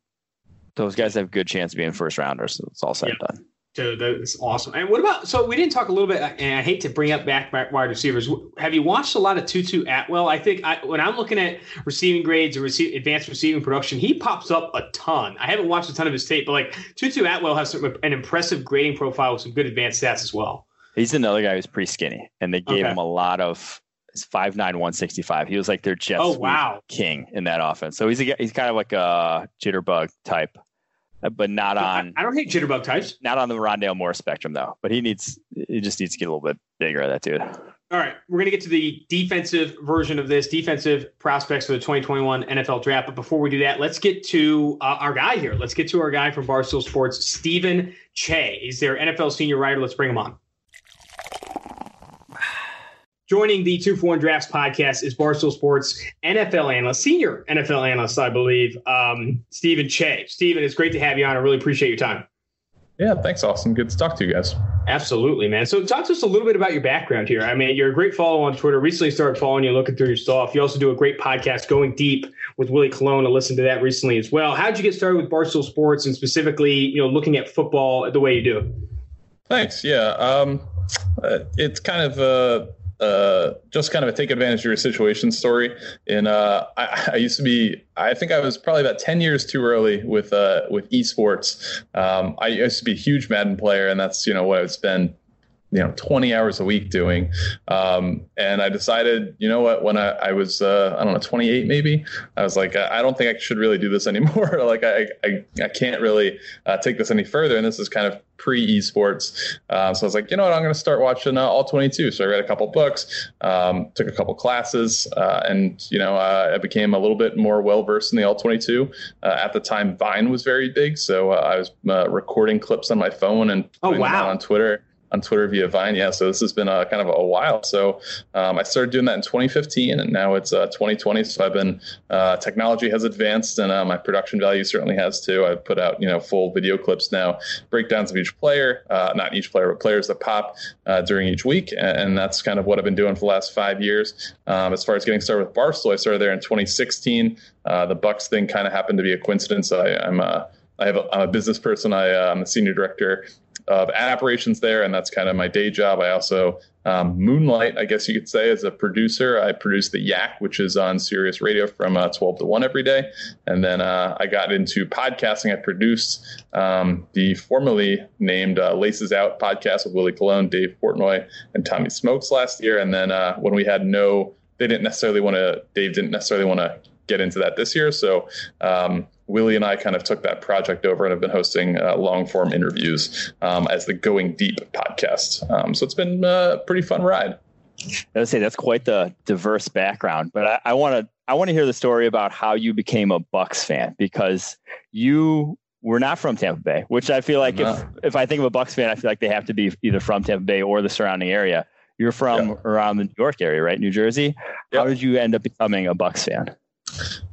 Those guys have a good chance of being first rounders. So it's all said yeah. and done. So that's awesome. And what about, so we didn't talk a little bit, and I hate to bring up back wide receivers. Have you watched a lot of Tutu Atwell? I think I, when I'm looking at receiving grades or receive, advanced receiving production, he pops up a ton. I haven't watched a ton of his tape, but like Tutu Atwell has some, an impressive grading profile with some good advanced stats as well. He's another guy who's pretty skinny, and they gave okay. him a lot of five nine, one sixty-five. He was like their jet oh, wow. king in that offense. So he's a, he's kind of like a jitterbug type. But not on. I don't hate jitterbug types. Not on the Rondale Moore spectrum, though. But he needs. He just needs to get a little bit bigger, that dude. All right, we're going to get to the defensive version of this, defensive prospects for the twenty twenty-one N F L draft. But before we do that, let's get to uh, our guy here. Let's get to our guy from Barstool Sports, Steven Cheah. He's their N F L senior writer. Let's bring him on. Joining the Two for One Drafts podcast is Barstool Sports N F L analyst, senior N F L analyst, I believe, um, Steven Cheah. Steven, it's great to have you on. I really appreciate your time. Yeah, thanks, Austin. Good to talk to you guys. Absolutely, man. So talk to us a little bit about your background here. I mean, you're a great follow on Twitter. Recently started following you, looking through your stuff. You also do a great podcast, Going Deep, with Willie Colon. I listened to that recently as well. How did you get started with Barstool Sports and specifically, you know, looking at football the way you do? Thanks. Yeah, um, it's kind of a... Uh, Uh, just kind of a take advantage of your situation story. And uh, I, I used to be, I think I was probably about ten years too early with uh, with esports. Um, I used to be a huge Madden player, and that's, you know, what I would spend, you know, twenty hours a week doing. Um, and I decided, you know what, when I, I was, uh, I don't know, twenty-eight maybe, I was like, I, I don't think I should really do this anymore. Like, I, I, I can't really uh, take this any further. And this is kind of pre-esports. Uh, so I was like, you know what, I'm going to start watching uh, All twenty-two. So I read a couple books, um, took a couple classes, uh, and, you know, uh, I became a little bit more well-versed in the All twenty-two. Uh, at the time, Vine was very big. So uh, I was uh, recording clips on my phone and putting oh, wow. them on Twitter. on Twitter via Vine. Yeah, so this has been a, kind of a while. So um, I started doing that in twenty fifteen, and now it's uh, twenty twenty. So I've been uh, technology has advanced, and uh, my production value certainly has too. I've put out you know full video clips now, breakdowns of each player, uh, not each player, but players that pop uh, during each week, and, and that's kind of what I've been doing for the last five years. Um, as far as getting started with Barstool, I started there in twenty sixteen. Uh, the Bucks thing kind of happened to be a coincidence. I, I'm a I have a, I'm a business person. I, uh, I'm a senior director of ad operations there, and that's kind of my day job. I also um, moonlight, I guess you could say, as a producer. I produce The Yak, which is on Sirius Radio from uh, twelve to one every day. And then uh, I got into podcasting. I produced um, the formerly named uh, Laces Out podcast with Willie Colon, Dave Portnoy, and Tommy Smokes last year. And then uh, when we had no, they didn't necessarily want to, Dave didn't necessarily want to get into that this year. So, um, Willie and I kind of took that project over and have been hosting uh, long-form interviews um, as the Going Deep podcast. Um, so it's been a pretty fun ride. I would say that's quite the diverse background, but I want to I want to hear the story about how you became a Bucks fan, because you were not from Tampa Bay, which I feel like uh-huh. if, if I think of a Bucks fan, I feel like they have to be either from Tampa Bay or the surrounding area. You're from yeah. around the New York area, right? New Jersey. Yeah. How did you end up becoming a Bucks fan?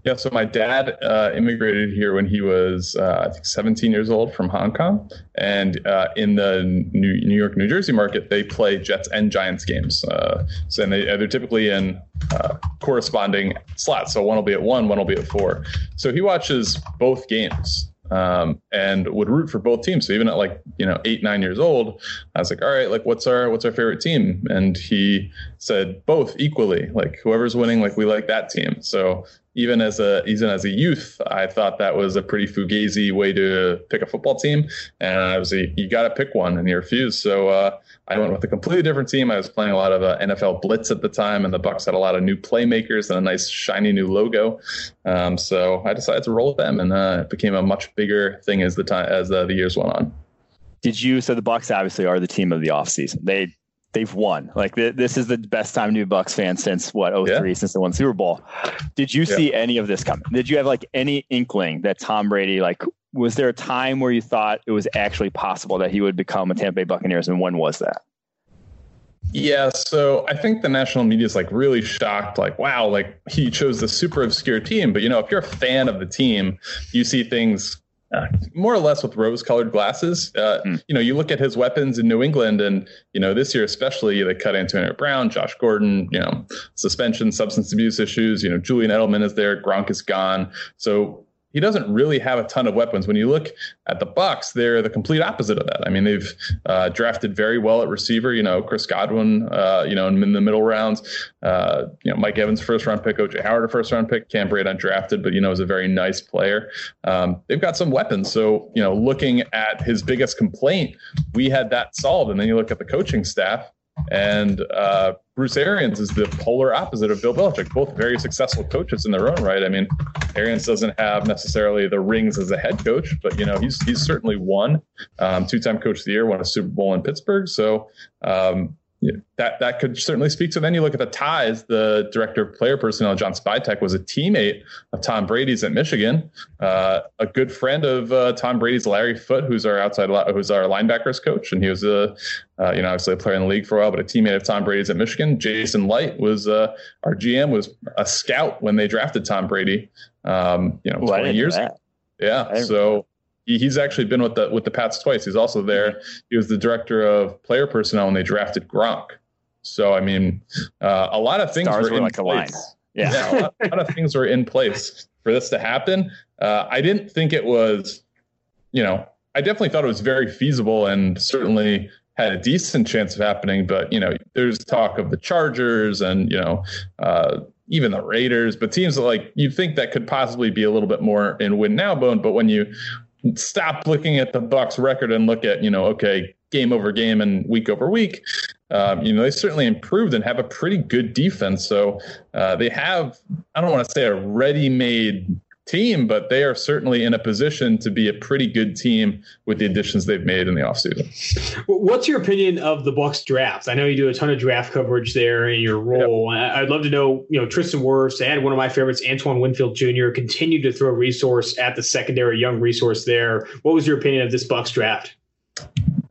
Yeah, so my dad uh, immigrated here when he was, uh, I think, seventeen years old from Hong Kong. And uh, in the New, New York, New Jersey market, they play Jets and Giants games. Uh, so and they, they're typically in uh, corresponding slots. So one will be at one, one will be at four. So he watches both games. Um, and would root for both teams. So even at like, you know, eight, nine years old, I was like, all right, like, what's our, what's our favorite team? And he said both equally, like whoever's winning, like we like that team. So even as a, even as a youth, I thought that was a pretty fugazi way to pick a football team. And I was like, you got to pick one, and he refused. So, uh, I went with a completely different team. I was playing a lot of uh, N F L Blitz at the time, and the Bucks had a lot of new playmakers and a nice shiny new logo. Um, so I decided to roll with them, and uh, it became a much bigger thing as the time as uh, the years went on. Did you? So the Bucks obviously are the team of the offseason. They they've won. Like th- this is the best time to be Bucks fan since what oh three, yeah. since they won the Super Bowl. Did you yeah. see any of this coming? Did you have like any inkling that Tom Brady like? Was there a time where you thought it was actually possible that he would become a Tampa Bay Buccaneers? And when was that? Yeah. So I think the national media is like really shocked, like, wow, like he chose the super obscure team. But, you know, if you're a fan of the team, you see things Uh, more or less with rose-colored glasses. Uh, mm. You know, you look at his weapons in New England, and you know this year especially, they cut Antonio Brown, Josh Gordon. You know, suspension, substance abuse issues. You know, Julian Edelman is there, Gronk is gone, so he doesn't really have a ton of weapons. When you look at the Bucs, they're the complete opposite of that. I mean, they've uh, drafted very well at receiver. You know, Chris Godwin. Uh, you know, in, in the middle rounds. Uh, you know, Mike Evans, first round pick. O J Howard, a first round pick. Cam Brate, undrafted, but you know, is a very nice player. Um, they've got some weapons. So you know, looking at his biggest complaint, we had that solved. And then you look at the coaching staff. And uh, Bruce Arians is the polar opposite of Bill Belichick, both very successful coaches in their own right. I mean, Arians doesn't have necessarily the rings as a head coach, but, you know, he's he's certainly won. Um, two-time coach of the year, won a Super Bowl in Pittsburgh. So um, yeah, that, that could certainly speak to it. Then you look at the ties. The director of player personnel, John Spytek, was a teammate of Tom Brady's at Michigan, uh, a good friend of uh, Tom Brady's, Larry Foote, who's our outside, who's our linebackers coach. And he was a, Uh, you know, obviously a player in the league for a while, but a teammate of Tom Brady's at Michigan. Jason Light was uh, our G M, was a scout when they drafted Tom Brady, um, you know, Ooh, twenty years ago. Yeah. So he, he's actually been with the with the Pats twice. He's also there. He was the director of player personnel when they drafted Gronk. So, I mean, uh, a lot of things Stars were, were in like place. A line. Yeah. yeah a, lot, a lot of things were in place for this to happen. Uh, I didn't think it was, you know, I definitely thought it was very feasible and certainly had a decent chance of happening, but, you know, there's talk of the Chargers and, you know, uh, even the Raiders, but teams that like you think that could possibly be a little bit more in win now bone. But when you stop looking at the Bucs record and look at, you know, okay, game over game and week over week, um, you know, they certainly improved and have a pretty good defense. So uh, they have, I don't want to say a ready-made team, but they are certainly in a position to be a pretty good team with the additions they've made in the offseason. What's your opinion of the Bucs draft? I know you do a ton of draft coverage there in your role. Yep. I'd love to know, you know, Tristan Wirfs, and one of my favorites, Antoine Winfield Junior, continued to throw resource at the secondary, young resource there. What was your opinion of this Bucs draft?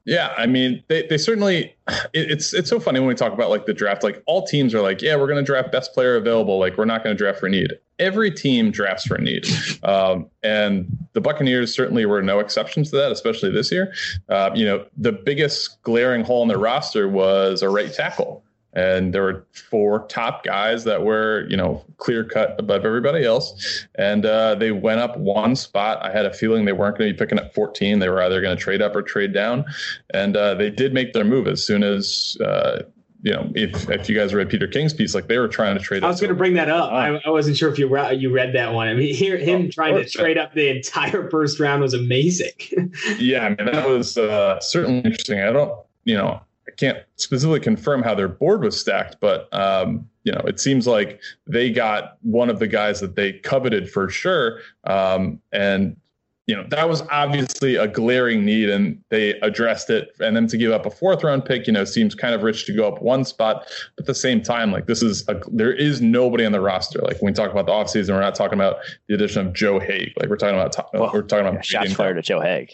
Yeah, I mean, they, they certainly it, it's it's so funny when we talk about like the draft, like all teams are like, yeah, we're going to draft best player available. Like, we're not going to draft for need. Every team drafts for need. Um, and the Buccaneers certainly were no exceptions to that, especially this year. Uh, you know, the biggest glaring hole in their roster was a right tackle. And there were four top guys that were, you know, clear cut above everybody else. And uh, they went up one spot. I had a feeling they weren't going to be picking up fourteen. They were either going to trade up or trade down. And uh, they did make their move as soon as, uh, you know, if, if you guys read Peter King's piece, like they were trying to trade up. I was going to bring that up. I, I wasn't sure if you re- you read that one. I mean, here, him oh, trying to trade up the entire first round was amazing. Yeah, I mean, that was uh, certainly interesting. I don't, you know, I can't specifically confirm how their board was stacked, but, um, you know, it seems like they got one of the guys that they coveted for sure. Um, and, you know, that was obviously a glaring need and they addressed it. And then to give up a fourth round pick, you know, seems kind of rich to go up one spot. But at the same time, like this is a, there is nobody on the roster. Like when we talk about the offseason, we're not talking about the addition of Joe Haig. Like we're talking about, well, we're talking about shots fired at Joe Haig.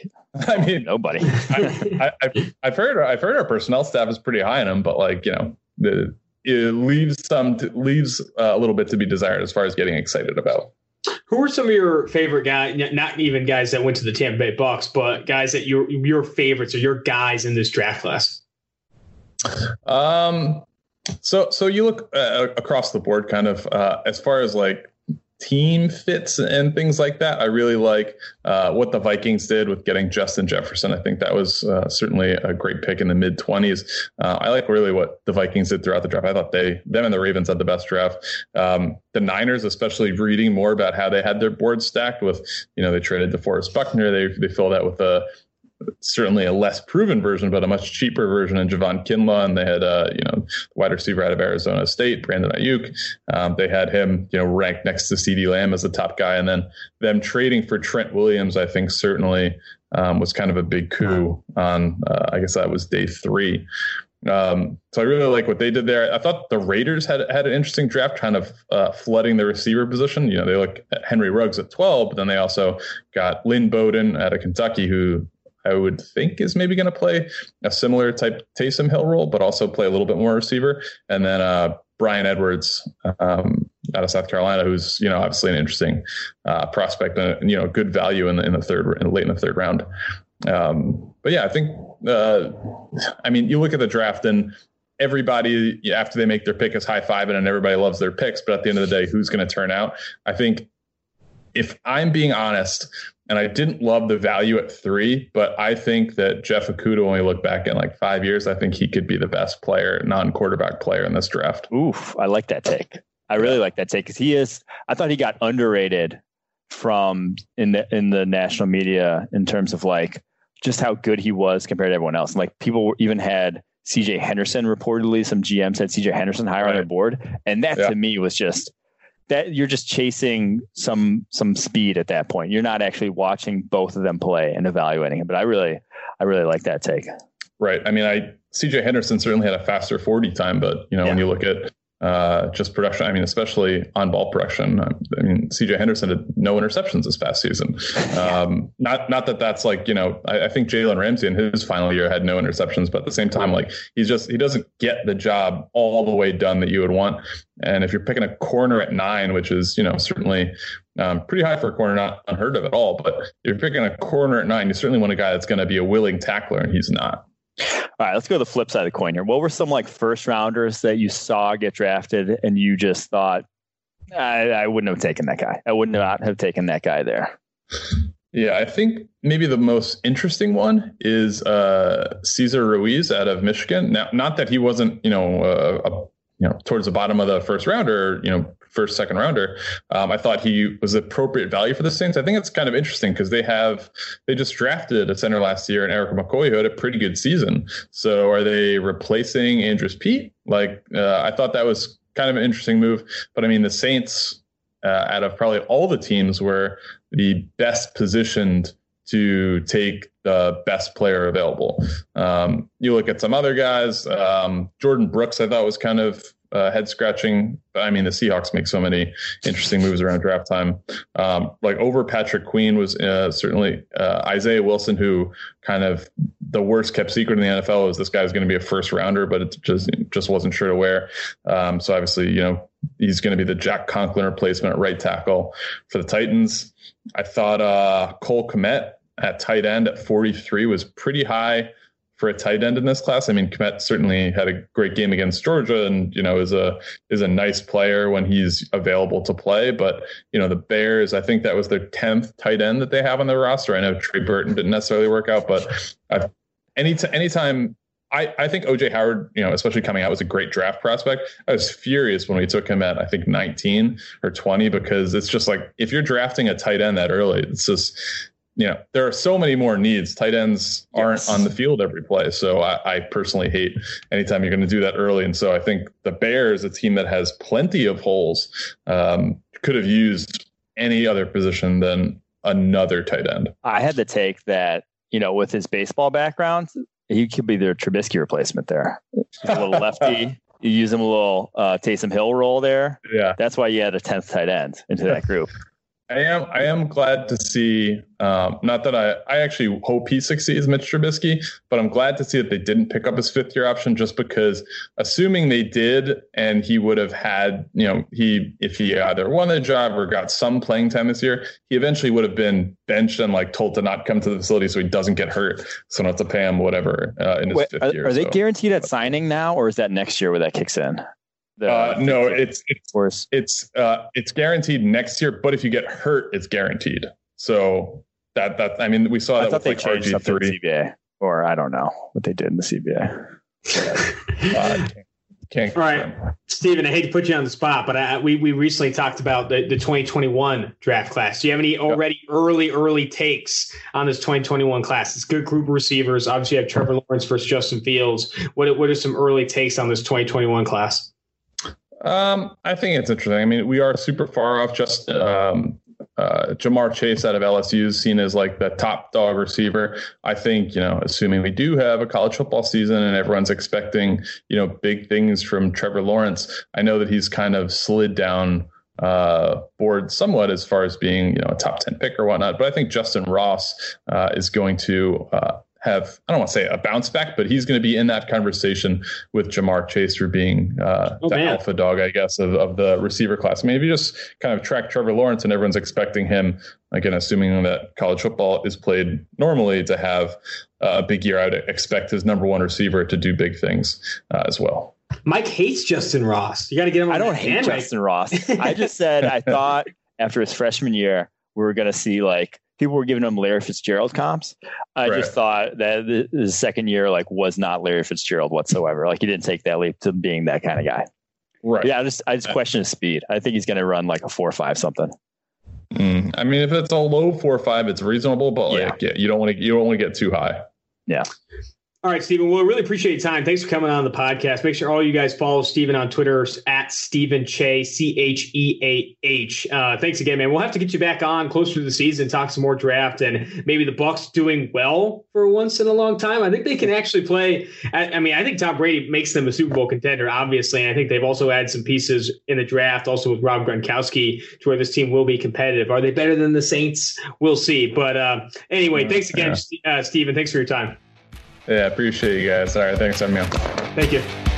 I mean, nobody. I, I, I've, I've heard. I've heard our personnel staff is pretty high on him, but like you know, the, it leaves some to, leaves a little bit to be desired as far as getting excited about. Who were some of your favorite guys? Not even guys that went to the Tampa Bay Bucks, but guys that your your favorites or your guys in this draft class. Um. So so you look uh, across the board, kind of uh, as far as like team fits and things like that. I really like uh, what the Vikings did with getting Justin Jefferson. I think that was uh, certainly a great pick in the mid twenties. Uh, I like really what the Vikings did throughout the draft. I thought they, them and the Ravens had the best draft. Um, the Niners, especially reading more about how they had their board stacked with, you know, they traded DeForest Buckner. They, they filled that with a, certainly a less proven version, but a much cheaper version in Javon Kinlaw. And they had, uh, you know, wide receiver out of Arizona State, Brandon Ayuk. Um, they had him, you know, ranked next to CeeDee Lamb as the top guy. And then them trading for Trent Williams, I think certainly um, was kind of a big coup on, uh, I guess that was day three. Um, so I really like what they did there. I thought the Raiders had had an interesting draft, kind of uh, flooding the receiver position. You know, they look at Henry Ruggs at twelve, but then they also got Lynn Bowden out of Kentucky, who I would think is maybe going to play a similar type Taysom Hill role, but also play a little bit more receiver. And then uh, Brian Edwards um, out of South Carolina, who's, you know, obviously an interesting uh, prospect and, you know, good value in the, in the third and late in the third round. Um, but yeah, I think, uh, I mean, you look at the draft and everybody after they make their pick is high fiving and everybody loves their picks. But at the end of the day, who's going to turn out? I think if I'm being honest, and I didn't love the value at three, but I think that Jeff Okudah, when we look back in like five years, I think he could be the best player, non-quarterback player in this draft. Oof, I like that take. I really like that take because he is. I thought he got underrated from in the in the national media in terms of like just how good he was compared to everyone else. And like people even had C J Henderson reportedly. Some G Ms had C J Henderson higher right on their board, and that yeah. to me was just. That you're just chasing some some speed at that point. You're not actually watching both of them play and evaluating it. But I really, I really like that take. Right. I mean, I C J Henderson certainly had a faster forty time, but you know, yeah. when you look at uh, just production, I mean, especially on ball production, I mean, C J Henderson had no interceptions this past season. Um, not not that that's like you know, I, I think Jalen Ramsey in his final year had no interceptions, but at the same time, like he's just he doesn't get the job all the way done that you would want. And if you're picking a corner at nine, which is, you know, certainly um, pretty high for a corner, not unheard of at all. But if you're picking a corner at nine, you certainly want a guy that's going to be a willing tackler, and he's not. All right, let's go to the flip side of the coin here. What were some like first rounders that you saw get drafted and you just thought, I, I wouldn't have taken that guy. I would not have taken that guy there. Yeah, I think maybe the most interesting one is uh, Cesar Ruiz out of Michigan. Now, not that he wasn't, you know, uh, a you know, towards the bottom of the first rounder, you know, first, second rounder. Um, I thought he was appropriate value for the Saints. I think it's kind of interesting because they have, they just drafted a center last year and Eric McCoy, who had a pretty good season. So are they replacing Andrews Peat? Like, uh, I thought that was kind of an interesting move, but I mean, the Saints uh, out of probably all the teams were the best positioned to take the best player available. Um, you look at some other guys, um, Jordan Brooks, I thought was kind of uh, head scratching. I mean, the Seahawks make so many interesting moves around draft time. Um, like over Patrick Queen was uh, certainly uh, Isaiah Wilson, who kind of the worst kept secret in the N F L is this guy's going to be a first rounder, but it just just wasn't sure to where. Um, so obviously, you know, he's going to be the Jack Conklin replacement at right tackle for the Titans. I thought uh, Cole Kmet at tight end at forty-three was pretty high for a tight end in this class. I mean, Kmet certainly had a great game against Georgia and, you know, is a, is a nice player when he's available to play. But, you know, the Bears, I think that was their tenth tight end that they have on their roster. I know Trey Burton didn't necessarily work out, but I've, any t- anytime I, I think O J Howard, you know, especially coming out was a great draft prospect. I was furious when we took him at, I think nineteen or twenty, because it's just like, if you're drafting a tight end that early, it's just, you know, there are so many more needs. Tight ends aren't yes. on the field every play. So I, I personally hate anytime you're going to do that early. And so I think the Bears, a team that has plenty of holes, um, could have used any other position than another tight end. I had the take that, you know, with his baseball background, he could be their Trubisky replacement there. A little lefty. You use him a little uh, Taysom Hill role there. Yeah. That's why you had a tenth tight end into that group. I am I am glad to see, um, not that I, I actually hope he succeeds, Mitch Trubisky, but I'm glad to see that they didn't pick up his fifth year option, just because assuming they did and he would have had, you know, he if he either won the job or got some playing time this year, he eventually would have been benched and like told to not come to the facility so he doesn't get hurt. So not to pay him whatever uh, in his Wait, fifth are, year. Are they so. guaranteed at signing now, or is that next year where that kicks in? Uh, no, it's it's worse. It's uh, it's guaranteed next year, but if you get hurt, it's guaranteed. So that that I mean, we saw I that with they like changed R G three, C B A, or I don't know what they did in the C B A. uh, can't, can't All right, Steven, I hate to put you on the spot, but I, we we recently talked about the, the twenty twenty-one draft class. Do you have any already yeah. early early takes on this twenty twenty-one class? It's a good group of receivers. Obviously, you have Trevor Lawrence versus Justin Fields. What what are some early takes on this twenty twenty-one class? Um, I think it's interesting. I mean, we are super far off. Just um, uh, Ja'Marr Chase out of L S U is seen as like the top dog receiver. I think, you know, assuming we do have a college football season and everyone's expecting, you know, big things from Trevor Lawrence. I know that he's kind of slid down uh, board somewhat as far as being, you know, a top ten pick or whatnot. But I think Justin Ross uh, is going to uh, have, I don't want to say a bounce back, but he's going to be in that conversation with Ja'Marr Chase for being uh, oh, the man. alpha dog, I guess, of, of the receiver class. I mean, if you just kind of track Trevor Lawrence and everyone's expecting him, again, assuming that college football is played normally, to have a big year, I would expect his number one receiver to do big things uh, as well. Mike hates Justin Ross. You got to get him. On I don't hate hand, Justin right? Ross. I just said, I thought after his freshman year, we were going to see like, people were giving him Larry Fitzgerald comps. I right. just thought that the, the second year like was not Larry Fitzgerald whatsoever. Like he didn't take that leap to being that kind of guy. Right. Yeah. I just, I just yeah. question his speed. I think he's going to run like a four or five something. Mm, I mean, if it's a low four or five, it's reasonable, but like, yeah. Yeah, you don't want to, you don't want to get too high. Yeah. All right, Steven. Well, I really appreciate your time. Thanks for coming on the podcast. Make sure all you guys follow Steven on Twitter at Steven Cheah, C H E A H. Uh, thanks again, man. We'll have to get you back on closer to the season, talk some more draft, and maybe the Bucks doing well for once in a long time. I think they can actually play. I, I mean, I think Tom Brady makes them a Super Bowl contender, obviously. And I think they've also added some pieces in the draft, also with Rob Gronkowski, to where this team will be competitive. Are they better than the Saints? We'll see. But uh, anyway, thanks again, yeah. uh, Steven. Thanks for your time. Yeah, appreciate you guys. All right, thanks for having me on. Thank you.